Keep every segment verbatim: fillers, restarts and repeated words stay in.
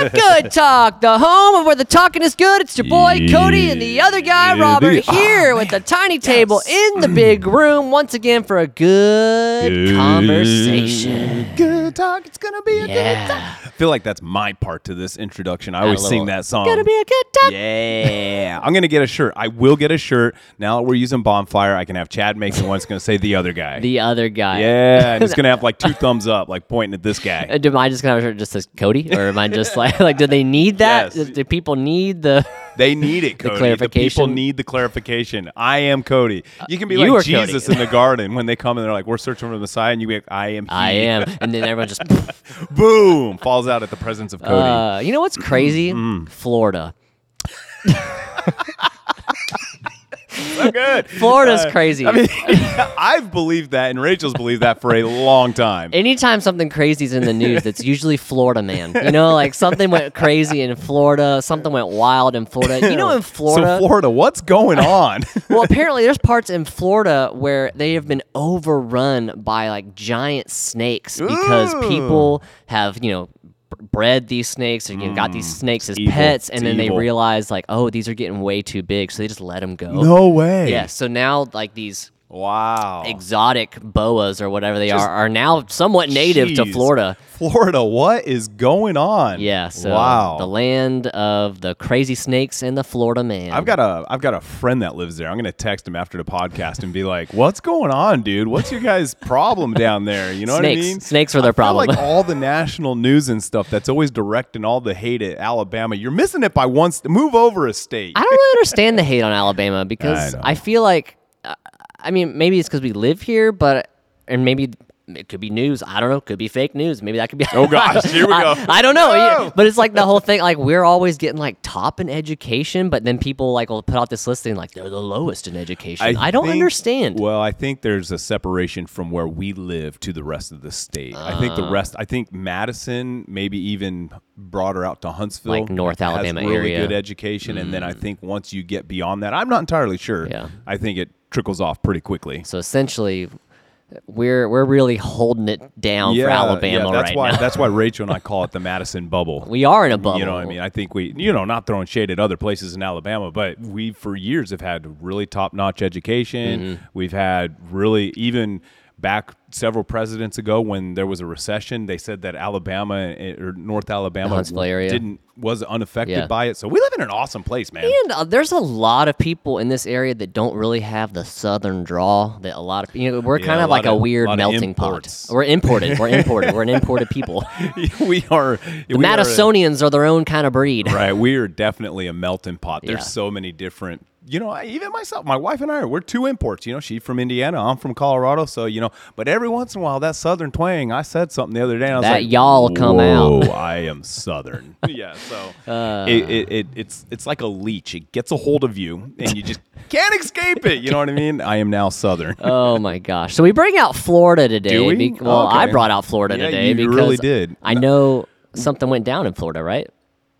Welcome to Good Talk, the home of where the talking is good. It's your boy, yeah, Cody, and the other guy, Robert, dude. here oh, with man. the tiny table yes. in the big room once again for a good, good. conversation. Good talk. It's going to be a yeah. good talk. I feel like that's my part to this introduction. I Got always sing that song. It's going to be a good talk. Yeah. I'm going to get a shirt. I will get a shirt. Now that we're using Bonfire, I can have Chad make the one that's going to say the other guy. The other guy. Yeah. And it's going to have like two thumbs up, like pointing at this guy. Am I just going to have a shirt that just says Cody? Or am I just like, like, do they need that? Yes. Do people need the... They need it, Cody. The clarification. The people need the clarification. I am Cody. You can be you like Jesus Cody. in the garden when they come and they're like, we're searching for the Messiah, and you be like, I am he. I am. And then everyone just... boom! Falls out at the presence of Cody. Uh, you know what's crazy? Mm. Florida. So good. Florida's uh, crazy. I mean, I've believed that, and Rachel's believed that for a long time. Anytime something crazy's in the news, it's usually Florida man. You know, like something went crazy in Florida, something went wild in Florida. You know, in Florida. So Florida, what's going on? Well, apparently there's parts in Florida where they have been overrun by like giant snakes because Ooh. people have, you know, bred these snakes, or you know, mm, got these snakes as evil, pets, and then evil. they realized like, oh, these are getting way too big, so they just let them go. No way. Yeah. So now like these wow exotic boas or whatever they just, are are now somewhat native geez. to Florida. Florida, what is going on? Yeah. So wow. the land of the crazy snakes and the Florida man. I've got a I've got a friend that lives there. I'm gonna text him after the podcast and be like, "What's going on, dude? What's your guys' problem down there? You know snakes. what I mean? Snakes are their I problem." Feel like all the national news and stuff that's always directing all the hate at Alabama. You're missing it by one. St- move over a state. I don't really understand the hate on Alabama because I, I feel like, I mean, maybe it's because we live here, but and maybe. It could be news. I don't know. Could be fake news. Maybe that could be. Oh gosh, here we go. I, I don't know. No! But it's like the whole thing. Like we're always getting like top in education, but then people like will put out this listing like they're the lowest in education. I, I don't think, understand. Well, I think there's a separation from where we live to the rest of the state. Uh, I think the rest. I think Madison, maybe even broader out to Huntsville, like North Alabama has really area, really good education. Mm. And then I think once you get beyond that, I'm not entirely sure. Yeah. I think it trickles off pretty quickly. So essentially. We're we're really holding it down yeah, for Alabama yeah, that's right why, now. That's why Rachel and I call it the Madison bubble. We are in a bubble. You know what I mean? I think we, you know, not throwing shade at other places in Alabama, but we for years have had really top-notch education. Mm-hmm. We've had really even... Back several presidents ago, when there was a recession, they said that Alabama or North Alabama didn't was unaffected yeah. by it. So we live in an awesome place, man. And uh, there's a lot of people in this area that don't really have the southern draw. That a lot of you know, we're yeah, kind of a like of, a weird a melting pot. We're imported. We're imported. We're an imported people. we are. The we Madisonians are, a, are their own kind of breed. Right. We are definitely a melting pot. There's yeah. so many different. You know, I, even myself, my wife and I, we're two imports. You know, she's from Indiana, I'm from Colorado. So, you know, but every once in a while, that Southern twang, I said something the other day. And I was that like, y'all come whoa, out. I am Southern. yeah, so uh, it, it, it it's it's like a leech. It gets a hold of you, and you just can't escape it. You know what I mean? I am now Southern. oh, my gosh. So we bring out Florida today. Do we? Be- well, okay. I brought out Florida yeah, today. You because really did. I know something went down in Florida, right?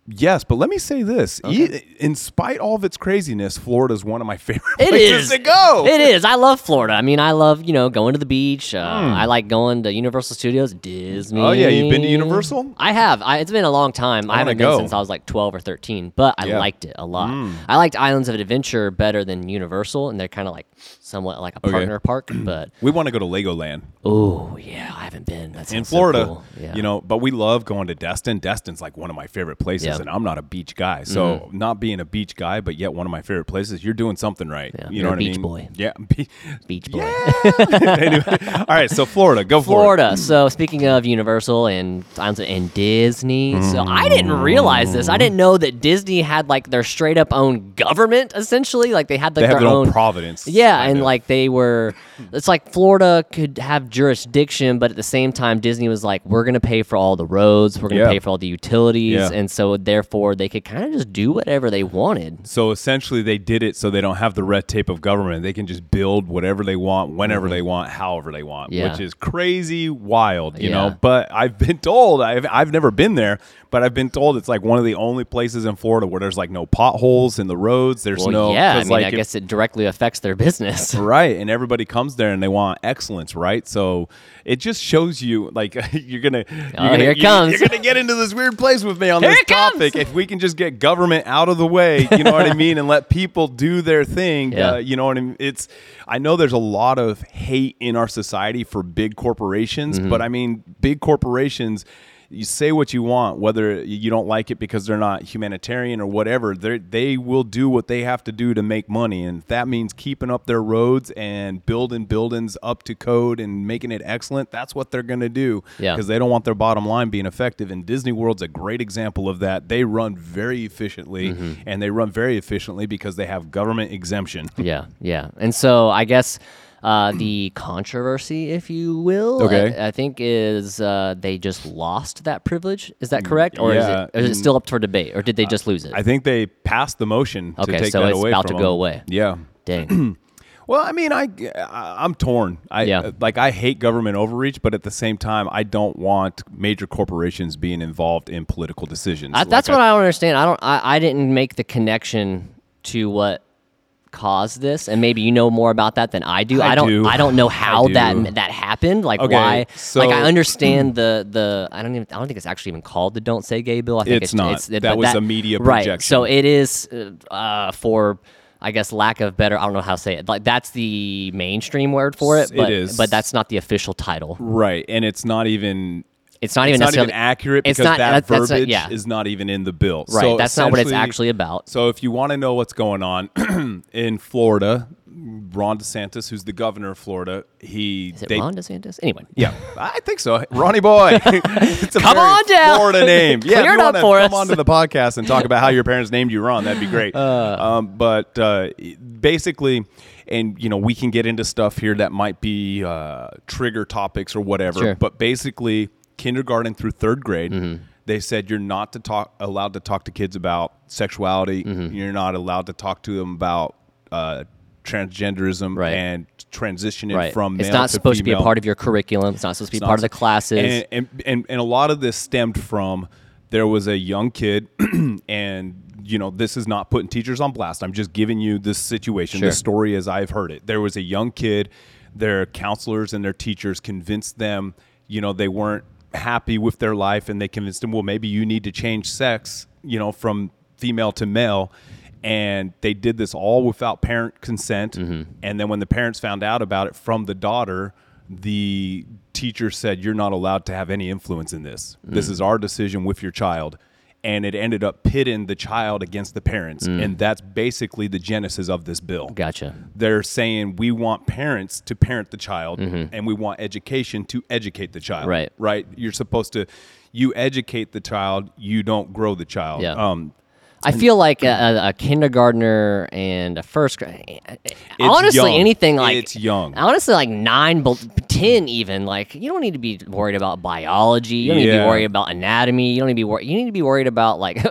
Yes, but let me say this. Okay. E- in spite of all of its craziness, Florida is one of my favorite it places is. to go. It is. I love Florida. I mean, I love, you know, going to the beach. Uh, mm. I like going to Universal Studios, Disney. Oh, yeah. You've been to Universal? I have. I, it's been a long time. I, I haven't been go. since I was like twelve or thirteen, but I yeah. liked it a lot. Mm. I liked Islands of Adventure better than Universal, and they're kind of like somewhat like a partner okay. park. But we want to go to Legoland. Oh, yeah. I haven't been. That's in Florida. So cool. yeah. You know, but we love going to Destin. Destin's like one of my favorite places. Yeah. And I'm not a beach guy, so mm-hmm. not being a beach guy, but yet one of my favorite places. You're doing something right. Yeah, you know what I mean? Beach boy. Yeah, be- beach boy. Yeah. anyway. All right, so Florida, go Florida. Florida. So speaking of Universal and and Disney, mm. so I didn't realize this. I didn't know that Disney had like their straight up own government essentially. Like they had like, they their, their own, own providence. Yeah, and of. like they were. It's like Florida could have jurisdiction, but at the same time, Disney was like, we're gonna pay for all the roads, we're gonna yeah. pay for all the utilities, yeah. and so. therefore they could kind of just do whatever they wanted. So essentially they did it so they don't have the red tape of government. They can just build whatever they want, whenever mm-hmm. they want, however they want, yeah. which is crazy wild, you yeah. know. But I've been told, I've, I've never been there, but I've been told it's like one of the only places in Florida where there's like no potholes in the roads. There's well, no... Yeah, I mean, like I if, guess it directly affects their business. Right, and everybody comes there and they want excellence, right? So it just shows you, like, you're going to... Oh, here it comes. You're going to get into this weird place with me on here this topic. Comes. If we can just get government out of the way, you know what I mean, and let people do their thing, yeah. uh, you know what I mean? It's, I know there's a lot of hate in our society for big corporations, mm-hmm. but I mean, big corporations... You say what you want, whether you don't like it because they're not humanitarian or whatever, they will do what they have to do to make money. And if that means keeping up their roads and building buildings up to code and making it excellent, that's what they're going to do yeah. because they don't want their bottom line being affected. And Disney World's a great example of that. They run very efficiently, mm-hmm. and they run very efficiently because they have government exemption. yeah, yeah. And so I guess... Uh, the controversy, if you will, okay. I, I think is uh, they just lost that privilege. Is that correct? Or, yeah. is it, or is it still up for debate? Or did they just lose it? I think they passed the motion to okay, take so that away from them. Okay, so it's about to go away. Yeah. Dang. Well, I mean, I, I'm torn. I, yeah. Like, I hate government overreach, but at the same time, I don't want major corporations being involved in political decisions. I, that's like what I, I don't understand. I, don't, I, I didn't make the connection to what cause this, and maybe you know more about that than I do. I, I don't. Do. I don't know how do. that that happened. Like okay, why? So, like I understand the the. I don't even. I don't think it's actually even called the "Don't Say Gay" bill. I think it's, it's not. It's, it, that was that, a media projection. Right. So it is uh, for. I guess lack of better, I don't know how to say it. Like that's the mainstream word for it. But, it is, but that's not the official title. Right, and it's not even. It's not even it's necessarily not even accurate because not, that verbiage not, yeah. is not even in the bill. Right, so that's not what it's actually about. So if you want to know what's going on in Florida, Ron DeSantis, who's the governor of Florida, he is it they, Ron DeSantis? Anyway, yeah, I think so. Ronnie boy, it's a come on down. Florida name. Yeah, if you want to come onto the podcast and talk about how your parents named you Ron, that'd be great. Uh, um, but uh, basically. And, you know, we can get into stuff here that might be uh, trigger topics or whatever. Sure. But basically, kindergarten through third grade, mm-hmm. they said you're not to talk allowed to talk to kids about sexuality. Mm-hmm. You're not allowed to talk to them about uh, transgenderism right. and transitioning right. from male to female. It's not supposed to be a part of your curriculum. It's not supposed to be part of the classes. And, and, and, and a lot of this stemmed from there was a young kid and... You know, this is not putting teachers on blast. I'm just giving you this situation, sure. the story as I've heard it. There was a young kid, their counselors and their teachers convinced them, you know, they weren't happy with their life and they convinced them, well, maybe you need to change sex, you know, from female to male. And they did this all without parent consent. Mm-hmm. And then when the parents found out about it from the daughter, the teacher said, you're not allowed to have any influence in this. Mm-hmm. This is our decision with your child. And it ended up pitting the child against the parents. Mm. And that's basically the genesis of this bill. Gotcha. They're saying we want parents to parent the child, mm-hmm. and we want education to educate the child. Right. Right? You're supposed to, you educate the child, you don't grow the child. Yeah. Um, I feel like a, a kindergartner and a first grade, honestly, young. anything like it's young. Honestly, like nine, ten, even like you don't need to be worried about biology. You don't need yeah. to be worried about anatomy. You don't need to be worried. You need to be worried about like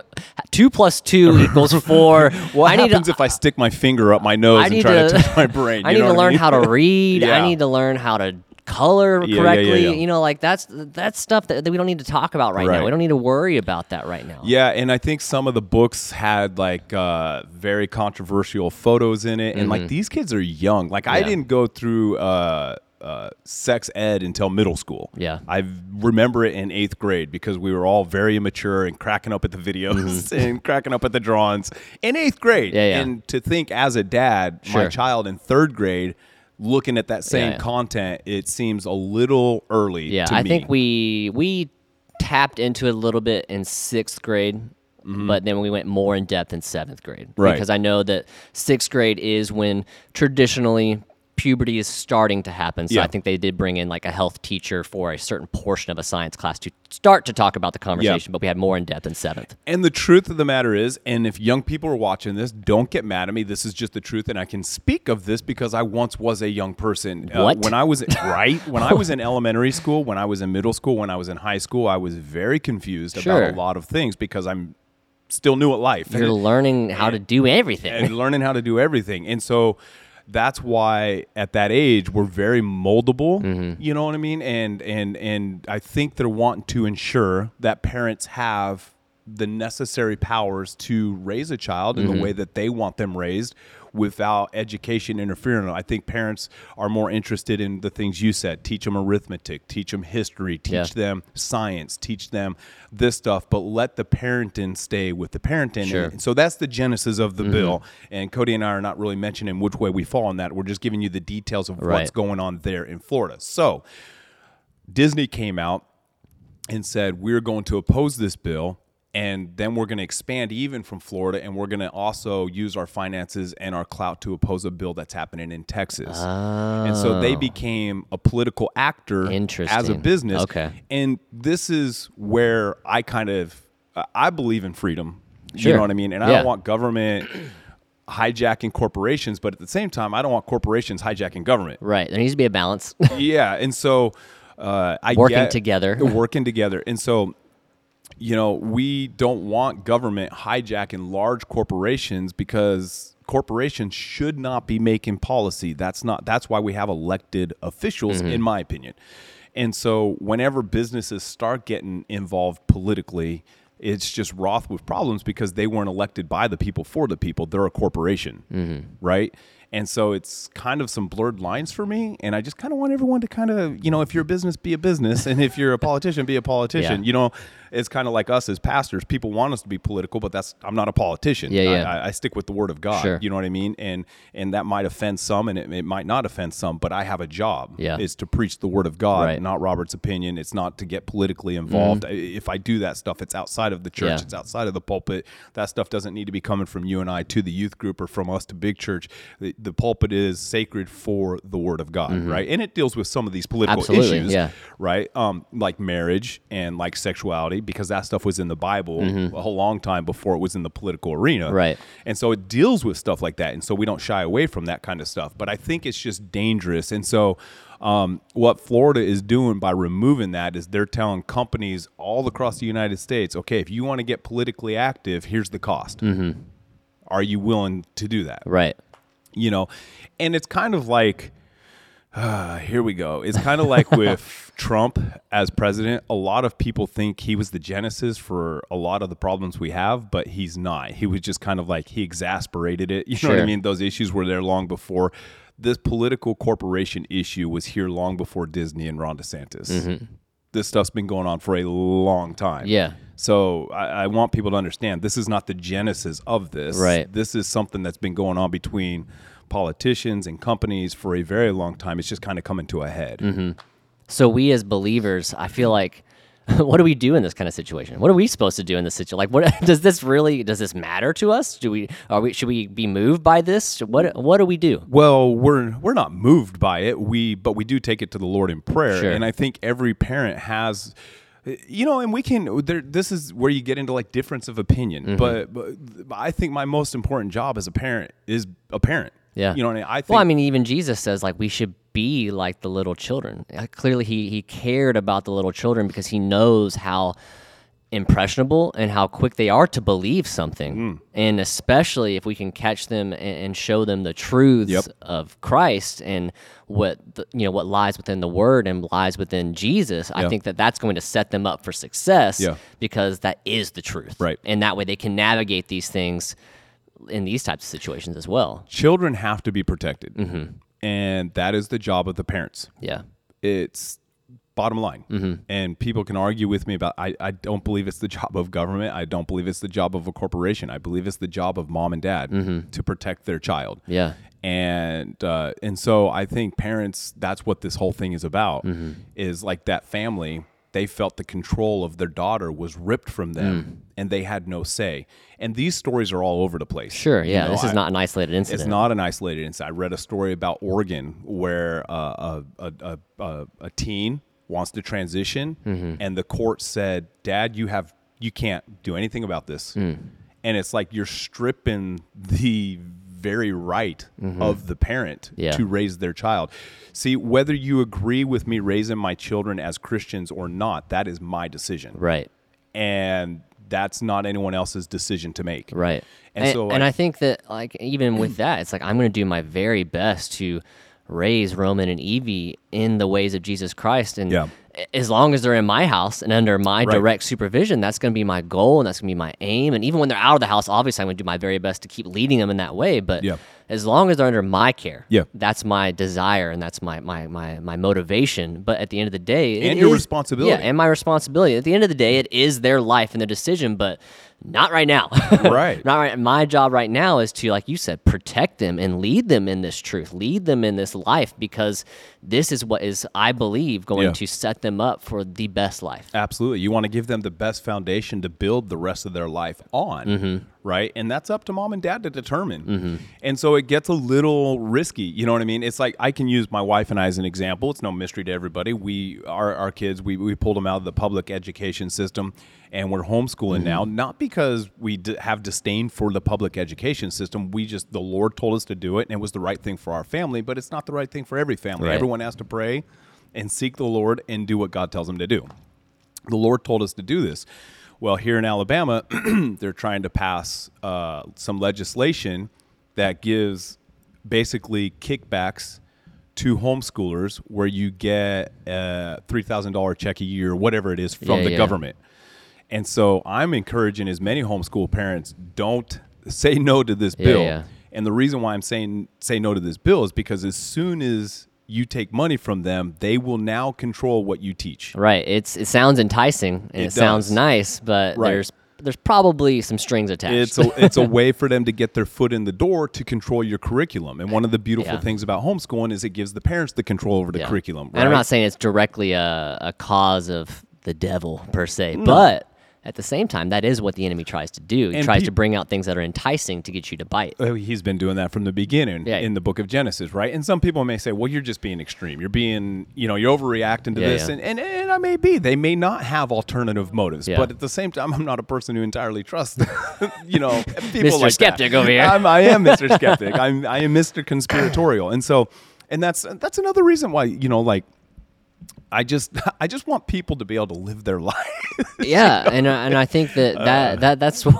two plus two equals four. What I happens to, if I stick my finger up my nose I and try to, to touch my brain? You I need know to learn I mean? how to read. yeah. I need to learn how to. color correctly, yeah, yeah, yeah, yeah. you know, like that's that's stuff that, that we don't need to talk about right, right now. We don't need to worry about that right now. Yeah, and I think some of the books had like uh, very controversial photos in it, mm-hmm. and like these kids are young. Like yeah. I didn't go through uh, uh, sex ed until middle school. Yeah, I remember it in eighth grade because we were all very immature and cracking up at the videos mm-hmm. and cracking up at the drawings in eighth grade. Yeah, yeah. And to think as a dad, sure. my child in third grade. Looking at that same yeah, yeah. content, it seems a little early yeah, to me. Yeah, I think we we tapped into it a little bit in sixth grade, mm-hmm. but then we went more in depth in seventh grade. Right. Because I know that sixth grade is when traditionally puberty is starting to happen. So yeah. I think they did bring in like a health teacher for a certain portion of a science class to start to talk about the conversation, yeah. but we had more in depth in seventh. And the truth of the matter is, and if young people are watching this, don't get mad at me. This is just the truth. And I can speak of this because I once was a young person. What? Uh, when I was right, when I was in elementary school, when I was in middle school, when I was in high school, I was very confused sure. about a lot of things because I'm still new at life. You're and, learning how and, to do everything. And learning how to do everything. And so that's why at that age we're very moldable, mm-hmm. you know what I mean? And and and I think they're wanting to ensure that parents have the necessary powers to raise a child in mm-hmm. the way that they want them raised without education interfering. I think parents are more interested in the things you said. Teach them arithmetic, teach them history, teach yeah. them science, teach them this stuff, but let the parenting stay with the parenting. Sure. And so that's the genesis of the mm-hmm. bill. And Cody and I are not really mentioning which way we fall on that. We're just giving you the details of right. what's going on there in Florida. So Disney came out and said, we're going to oppose this bill. And then we're going to expand even from Florida, and we're going to also use our finances and our clout to oppose a bill that's happening in Texas. Oh. And so they became a political actor as a business. Okay. And this is where I kind of, uh, I believe in freedom. Sure. You know what I mean? And yeah. I don't want government hijacking corporations, but at the same time, I don't want corporations hijacking government. Right. There needs to be a balance. yeah. And so uh, I working get, together. Working together. And so... You know, we don't want government hijacking large corporations because corporations should not be making policy. That's not. That's why we have elected officials, mm-hmm. in my opinion. And so whenever businesses start getting involved politically, it's just wroth with problems because they weren't elected by the people for the people. They're a corporation, mm-hmm. right? And so it's kind of some blurred lines for me, and I just kind of want everyone to kind of, you know, if you're a business, be a business, and if you're a politician, be a politician. Yeah. You know, it's kind of like us as pastors. People want us to be political, but that's I'm not a politician. Yeah, yeah. I, I stick with the Word of God. Sure. You know what I mean? And and that might offend some, and it, it might not offend some, but I have a job. Yeah. It's to preach the Word of God, right. not Robert's opinion. It's not to get politically involved. Mm-hmm. If I do that stuff, it's outside of the church. Yeah. It's outside of the pulpit. That stuff doesn't need to be coming from you and I to the youth group or from us to big church. It, The pulpit is sacred for the Word of God, mm-hmm. right? And it deals with some of these political Absolutely, issues, yeah. right? Um, like marriage and like sexuality, because that stuff was in the Bible mm-hmm. a whole long time before it was in the political arena. Right. And so it deals with stuff like that. And so we don't shy away from that kind of stuff. But I think it's just dangerous. And so um, what Florida is doing by removing that is they're telling companies all across the United States, okay, if you want to get politically active, here's the cost. Mm-hmm. Are you willing to do that? Right. You know, and it's kind of like, uh, here we go. It's kind of like with Trump as president, a lot of people think he was the genesis for a lot of the problems we have, but he's not. He was just kind of like, he exasperated it. You sure. know what I mean? Those issues were there long before. This political corporation issue was here long before Disney and Ron DeSantis. Mm-hmm. This stuff's been going on for a long time. Yeah. So I, I want people to understand this is not the genesis of this. Right. This is something that's been going on between politicians and companies for a very long time. It's just kind of coming to a head. Mm-hmm. So we as believers, I feel like, what do we do in this kind of situation? What are we supposed to do in this situation? Like, what does this really? Does this matter to us? Do we are we should we be moved by this? What what do we do? Well, we're we're not moved by it. We but we do take it to the Lord in prayer, sure. and I think every parent has. You know, and we can, there, this is where you get into like difference of opinion, mm-hmm. but, but I think my most important job as a parent is a parent. Yeah. You know what I mean? I think, well, I mean, even Jesus says like we should be like the little children. Like, clearly he, he cared about the little children because he knows how impressionable and how quick they are to believe something. Mm. And especially if we can catch them and, and show them the truths yep. of Christ and what the, you know what lies within the Word and lies within Jesus, yeah. I think that that's going to set them up for success yeah. because that is the truth. Right. And that way they can navigate these things in these types of situations as well. Children have to be protected. Mm-hmm. And that is the job of the parents. Yeah. It's... Bottom line, mm-hmm. and people can argue with me about, I, I don't believe it's the job of government. I don't believe it's the job of a corporation. I believe it's the job of mom and dad mm-hmm. to protect their child. Yeah. And uh, and so I think parents, that's what this whole thing is about, mm-hmm. is like that family, they felt the control of their daughter was ripped from them, mm. and they had no say. And these stories are all over the place. Sure, yeah. You know, this is I, not an isolated incident. It's not an isolated incident. I read a story about Oregon where uh, a, a, a, a teen... wants to transition, mm-hmm. and the court said, "Dad, you have you can't do anything about this." Mm. And it's like you're stripping the very right mm-hmm. of the parent yeah. to raise their child. See, whether you agree with me raising my children as Christians or not, that is my decision. Right. And that's not anyone else's decision to make. Right. And, and so, and I, I think that, like, even with that, it's like, I'm going to do my very best to raise Roman and Evie in the ways of Jesus Christ. And yeah. as long as they're in my house and under my right. direct supervision, that's going to be my goal and that's going to be my aim. And even when they're out of the house, obviously I'm going to do my very best to keep leading them in that way. But yeah. as long as they're under my care, yeah. that's my desire and that's my my my my motivation. But at the end of the day... And your is, responsibility. Yeah, and my responsibility. At the end of the day, it is their life and their decision, but not right now. Right. Not right. My job right now is to, like you said, protect them and lead them in this truth, lead them in this life, because this is what is, I believe, going yeah. to set them up for the best life. Absolutely. You want to give them the best foundation to build the rest of their life on, mm-hmm. right? And that's up to mom and dad to determine. Mm-hmm. And so it gets a little risky. You know what I mean? It's like, I can use my wife and I as an example. It's no mystery to everybody. We, our, our kids, we, we pulled them out of the public education system and we're homeschooling mm-hmm. now, not because we d- have disdain for the public education system. We just, the Lord told us to do it and it was the right thing for our family, but it's not the right thing for every family. Right. Everyone has to pray and seek the Lord and do what God tells them to do. The Lord told us to do this. Well, here in Alabama, they're trying to pass uh, some legislation that gives basically kickbacks to homeschoolers where you get a three thousand dollars check a year, whatever it is, from yeah, the yeah. government. And so I'm encouraging as many homeschool parents, don't say no to this yeah, bill. Yeah. And the reason why I'm saying say no to this bill is because as soon as you take money from them, they will now control what you teach. Right. It's it sounds enticing and it, it sounds nice, but right. there's there's probably some strings attached. It's a, it's a way for them to get their foot in the door to control your curriculum. And one of the beautiful yeah. things about homeschooling is it gives the parents the control over the yeah. curriculum. Right? And I'm not saying it's directly a, a cause of the devil per se, no. but at the same time, that is what the enemy tries to do. He and tries pe- to bring out things that are enticing to get you to bite. He's been doing that from the beginning yeah. in the book of Genesis, right? And some people may say, well, you're just being extreme. You're being, you know, you're overreacting to yeah, this. Yeah. And, and and I may be. They may not have alternative motives. Yeah. But at the same time, I'm not a person who entirely trusts, you know, people Mister like Skeptic that. over here. I'm, I am Mister Skeptic. I'm, I am Mister Conspiratorial. And so, and that's that's another reason why, you know, like, I just, I just want people to be able to live their life. Yeah, you know? and and I think that that, uh, that that's what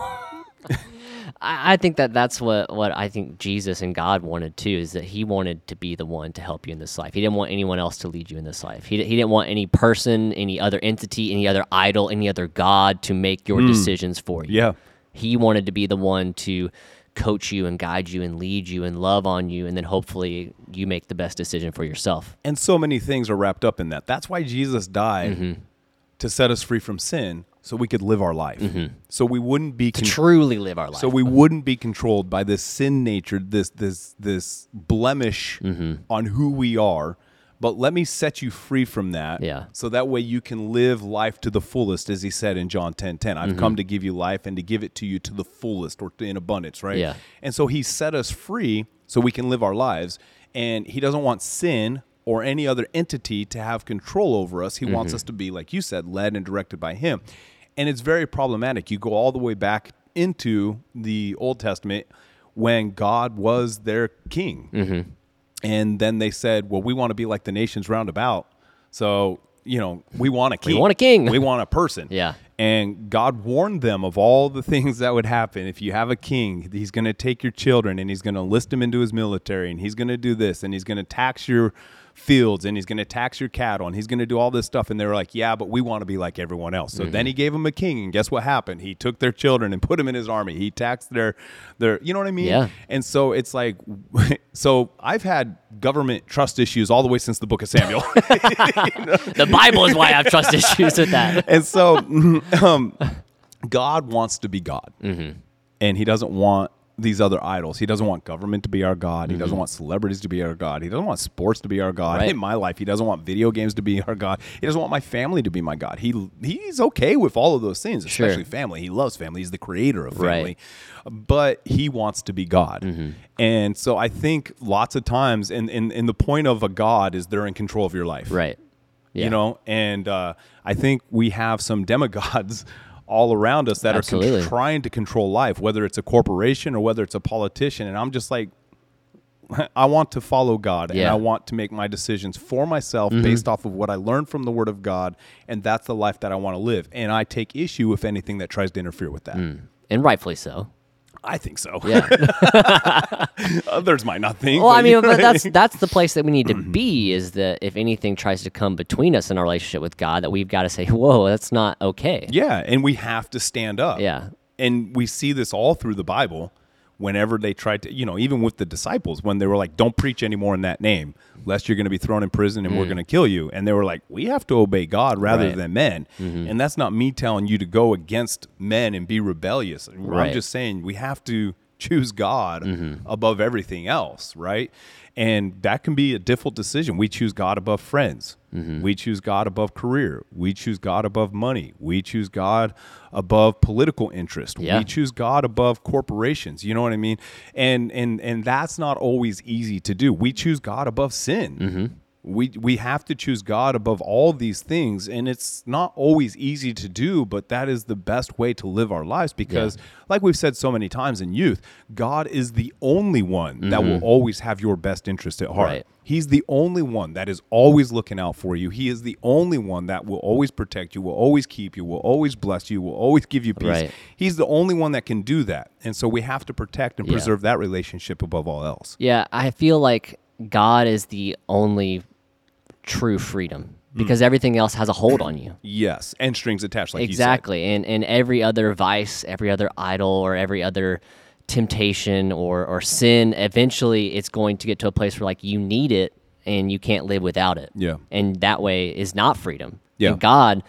I, I think that that's what, what I think Jesus and God wanted too, is that He wanted to be the one to help you in this life. He didn't want anyone else to lead you in this life. He He didn't want any person, any other entity, any other idol, any other god to make your mm. decisions for you. Yeah, He wanted to be the one to coach you and guide you and lead you and love on you, and then hopefully you make the best decision for yourself. And so many things are wrapped up in that. That's why Jesus died mm-hmm. to set us free from sin, so we could live our life. Mm-hmm. So we wouldn't be con- to truly live our life. So we okay. wouldn't be controlled by this sin nature, this this this blemish mm-hmm. on who we are. But let me set you free from that, yeah. so that way you can live life to the fullest, as He said in John ten ten. I've mm-hmm. come to give you life and to give it to you to the fullest, or in abundance, right? Yeah. And so He set us free so we can live our lives, and He doesn't want sin or any other entity to have control over us. He mm-hmm. wants us to be, like you said, led and directed by Him. And it's very problematic. You go all the way back into the Old Testament when God was their king. Mm-hmm. And then they said, well, we want to be like the nations round about. So, you know, we want a king. We want a king. We want a person. Yeah. And God warned them of all the things that would happen. If you have a king, He's going to take your children and He's going to enlist them into His military, and He's going to do this, and He's going to tax your fields, and He's going to tax your cattle, and He's going to do all this stuff. And they were like, yeah, but we want to be like everyone else. So mm-hmm. then He gave them a king, and guess what happened? He took their children and put them in His army. He taxed their, their, you know what I mean? Yeah. And so it's like, so I've had government trust issues all the way since the book of Samuel. You know? The Bible is why I have trust issues with that. And so um, God wants to be God, mm-hmm. and He doesn't want these other idols. He doesn't want government to be our God. He mm-hmm. doesn't want celebrities to be our God. He doesn't want sports to be our God. Right. In my life, He doesn't want video games to be our God. He doesn't want my family to be my God. He He's okay with all of those things, especially sure. family. He loves family. He's the creator of family. Right. But He wants to be God. Mm-hmm. And so I think lots of times, and, and, and the point of a God is they're in control of your life. Right. Yeah. You know, and uh, I think we have some demigods all around us that Absolutely. are con- trying to control life, whether it's a corporation or whether it's a politician. And I'm just like, I want to follow God, yeah. and I want to make my decisions for myself mm-hmm. based off of what I learned from the Word of God, and that's the life that I want to live. And I take issue with anything that tries to interfere with that. Mm. And rightfully so. I think so. Yeah. Others might not think. Well, but, I mean, you know, but that's that's the place that we need to be, is that if anything tries to come between us in our relationship with God, that we've got to say, whoa, that's not okay. Yeah, and we have to stand up. Yeah. And we see this all through the Bible. Whenever they tried to, you know, even with the disciples, when they were like, don't preach anymore in that name, lest you're going to be thrown in prison and mm. we're going to kill you. And they were like, we have to obey God rather right. than men. Mm-hmm. And that's not me telling you to go against men and be rebellious. Right. I'm just saying we have to choose God mm-hmm. above everything else, right? And that can be a difficult decision. We choose God above friends. Mm-hmm. We choose God above career. We choose God above money. We choose God above political interest. Yeah. We choose God above corporations. You know what I mean? And and and that's not always easy to do. We choose God above sin. Mm-hmm. We we have to choose God above all these things, and it's not always easy to do, but that is the best way to live our lives because, yeah. like we've said so many times in youth, God is the only one mm-hmm. that will always have your best interest at heart. Right. He's the only one that is always looking out for you. He is the only one that will always protect you, will always keep you, will always bless you, will always give you peace. Right. He's the only one that can do that, and so we have to protect and yeah. preserve that relationship above all else. Yeah, I feel like God is the only true freedom, because mm. everything else has a hold on you. Yes, and strings attached, like exactly. you said. And and every other vice, every other idol, or every other temptation or or sin, eventually it's going to get to a place where like you need it and you can't live without it. Yeah, and that way is not freedom. Yeah, and God.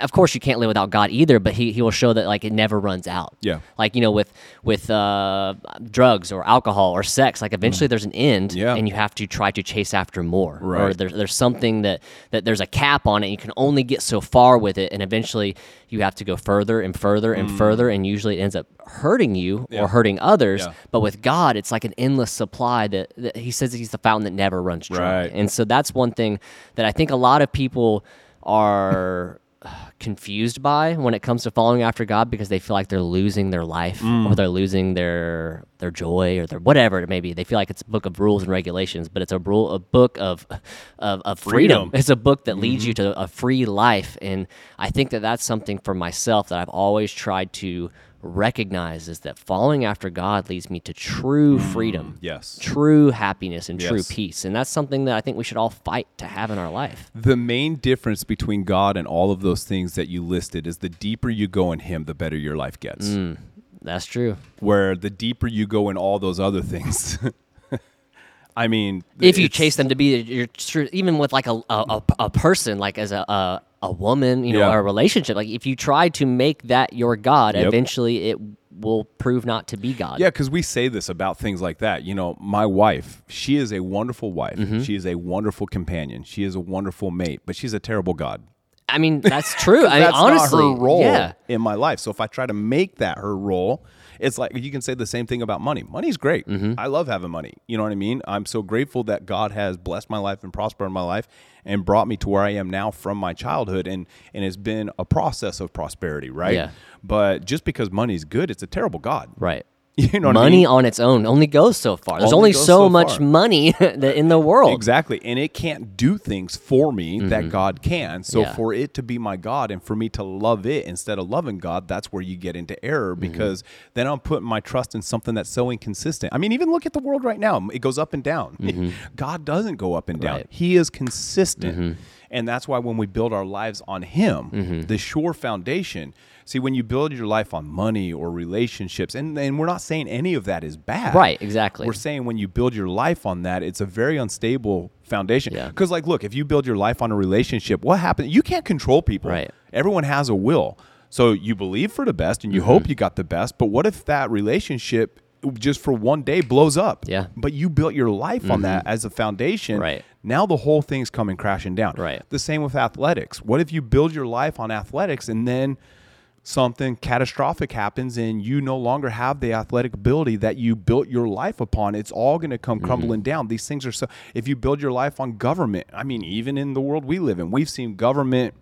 Of course, you can't live without God either, but he, he will show that like it never runs out. Yeah, like you know, with with uh, drugs or alcohol or sex, like eventually mm. there's an end, yeah. and you have to try to chase after more. Right. Or there's there's something that, that there's a cap on it. And you can only get so far with it, and eventually you have to go further and further and mm. further, and usually it ends up hurting you yeah. or hurting others. Yeah. But with God, it's like an endless supply that, that He says that He's the fountain that never runs dry. Right. And so that's one thing that I think a lot of people are confused by when it comes to following after God, because they feel like they're losing their life mm. or they're losing their their joy or their whatever it may be. They feel like it's a book of rules and regulations, but it's a rule a book of of, of freedom. freedom. It's a book that mm-hmm. leads you to a free life. And I think that that's something for myself that I've always tried to recognize, is that following after God leads me to true freedom, yes, true happiness, and yes. true peace. And that's something that I think we should all fight to have in our life. The main difference between God and all of those things that you listed is the deeper you go in Him, the better your life gets. Mm, that's true. Where the deeper you go in all those other things... I mean, if you chase them to be your true, even with like a a, a person, like as a a, a woman, you know, yeah. or a relationship, like if you try to make that your God, yep. eventually it will prove not to be God. Yeah, because we say this about things like that. You know, my wife, she is a wonderful wife. Mm-hmm. She is a wonderful companion. She is a wonderful mate, but she's a terrible God. I mean, that's true. I mean, that's honestly, not her role yeah. in my life. So if I try to make that her role, it's like you can say the same thing about money. Money's great. Mm-hmm. I love having money. You know what I mean? I'm so grateful that God has blessed my life and prospered my life and brought me to where I am now from my childhood. And, and it's been a process of prosperity, right? Yeah. But just because money's good, it's a terrible God. Right. You know what money I mean? On its own only goes so far. There's only, only so, so much money that in the world. Exactly. And it can't do things for me mm-hmm. that God can. So yeah. for it to be my God and for me to love it instead of loving God, that's where you get into error, because mm-hmm. then I'm putting my trust in something that's so inconsistent. I mean, even look at the world right now. It goes up and down. Mm-hmm. God doesn't go up and down. Right. He is consistent. Mm-hmm. And that's why when we build our lives on Him, mm-hmm. the sure foundation. See, when you build your life on money or relationships, and, and we're not saying any of that is bad. Right, exactly. We're saying when you build your life on that, it's a very unstable foundation. Because yeah. like, look, if you build your life on a relationship, what happens? You can't control people. Right. Everyone has a will. So you believe for the best and you mm-hmm. hope you got the best. But what if that relationship just for one day blows up? Yeah. But you built your life mm-hmm. on that as a foundation. Right. Now the whole thing's coming crashing down. Right. The same with athletics. What if you build your life on athletics and then something catastrophic happens and you no longer have the athletic ability that you built your life upon? It's all going to come crumbling mm-hmm. down. These things are so... If you build your life on government, I mean, even in the world we live in, we've seen government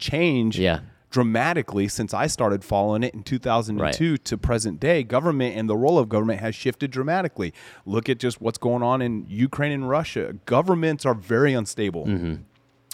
change... Yeah. dramatically since I started following it in two thousand two right. to present day. Government and the role of government has shifted dramatically. Look at just what's going on in Ukraine and Russia. Governments are very unstable. Mm-hmm.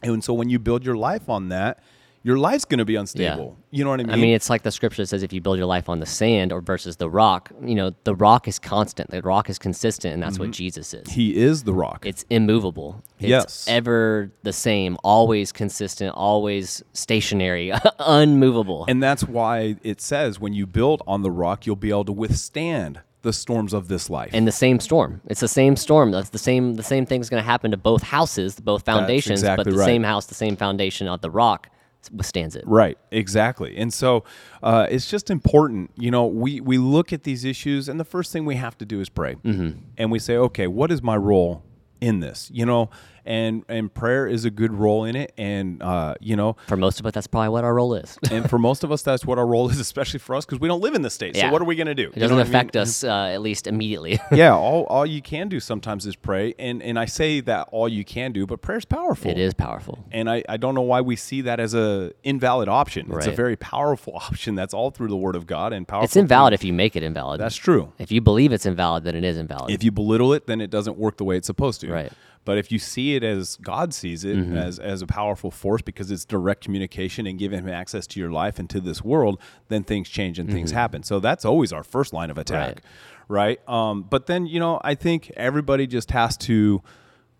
And so when you build your life on that, your life's going to be unstable. Yeah. You know what I mean? I mean, it's like the scripture says, if you build your life on the sand or versus the rock, you know, the rock is constant. The rock is consistent, and that's mm-hmm. what Jesus is. He is the rock. It's immovable. It's yes. ever the same, always consistent, always stationary, unmovable. And that's why it says when you build on the rock, you'll be able to withstand the storms of this life. And the same storm. It's the same storm. That's the same the same thing's going to happen to both houses, both foundations, exactly but the right. same house, the same foundation of the rock withstands it. Right, exactly. And so uh, it's just important. You know, we, we look at these issues, and the first thing we have to do is pray. Mm-hmm. And we say, okay, what is my role in this? You know, and and prayer is a good role in it. And, uh, you know. For most of us, that's probably what our role is. And for most of us, that's what our role is, especially for us, because we don't live in the States. Yeah. So what are we going to do? It doesn't you know affect I mean? us, uh, at least immediately. yeah, all all you can do sometimes is pray. And and I say that all you can do, but prayer is powerful. It is powerful. And I, I don't know why we see that as an invalid option. Right. It's a very powerful option that's all through the Word of God. And powerful. It's invalid things. If you make it invalid. That's true. If you believe it's invalid, then it is invalid. If you belittle it, then it doesn't work the way it's supposed to. Right. But if you see it as God sees it, mm-hmm. as as a powerful force, because it's direct communication and giving him access to your life and to this world, then things change and mm-hmm. things happen. So that's always our first line of attack, right? right? Um, but then, you know, I think everybody just has to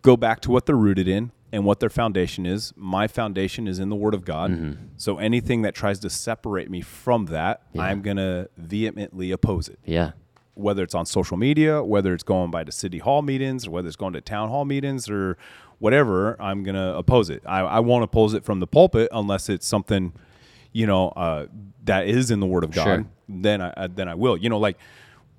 go back to what they're rooted in and what their foundation is. My foundation is in the Word of God. Mm-hmm. So anything that tries to separate me from that, yeah. I'm going to vehemently oppose it. Yeah. Whether it's on social media, whether it's going by to city hall meetings, or whether it's going to town hall meetings or whatever, I'm going to oppose it. I, I won't oppose it from the pulpit unless it's something, you know, uh, that is in the Word of God. Sure. Then I then I will, you know, like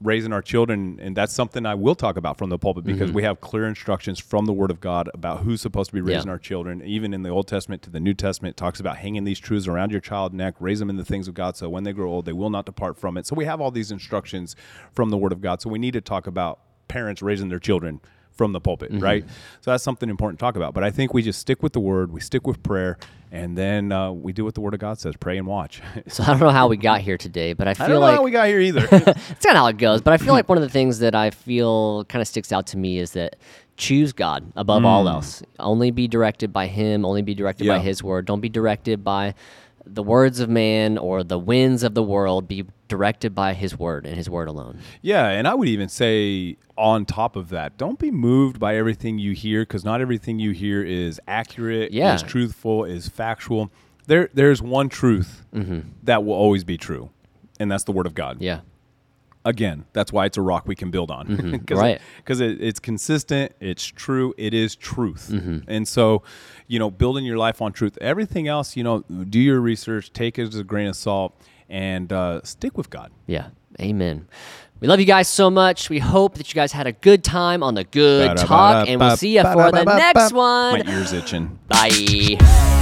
raising our children. And that's something I will talk about from the pulpit because mm-hmm. we have clear instructions from the Word of God about who's supposed to be raising yeah. our children. Even in the Old Testament to the New Testament, it talks about hanging these truths around your child's neck, raise them in the things of God. So when they grow old, they will not depart from it. So we have all these instructions from the Word of God. So we need to talk about parents raising their children from the pulpit, mm-hmm. right? So that's something important to talk about. But I think we just stick with the Word, we stick with prayer, and then uh, we do what the Word of God says, pray and watch. So I don't know how we got here today, but I feel like... I don't know like, how we got here either. It's not how it goes, but I feel like one of the things that I feel kind of sticks out to me is that choose God above mm. all else. Only be directed by Him, only be directed yeah. by His Word. Don't be directed by the words of man or the winds of the world. Be directed by His Word and His Word alone. Yeah, and I would even say on top of that, don't be moved by everything you hear, because not everything you hear is accurate, yeah. is truthful, is factual. There, There's one truth mm-hmm. that will always be true, and that's the Word of God. Yeah. Again, that's why it's a rock we can build on. Mm-hmm. Cause right. Because it, it, it's consistent, it's true, it is truth. Mm-hmm. And so, you know, building your life on truth. Everything else, you know, do your research, take it as a grain of salt, and uh, stick with God. Yeah, amen. We love you guys so much. We hope that you guys had a good time on The Good Talk, and we'll see you for the next one. My ear's itching. Bye.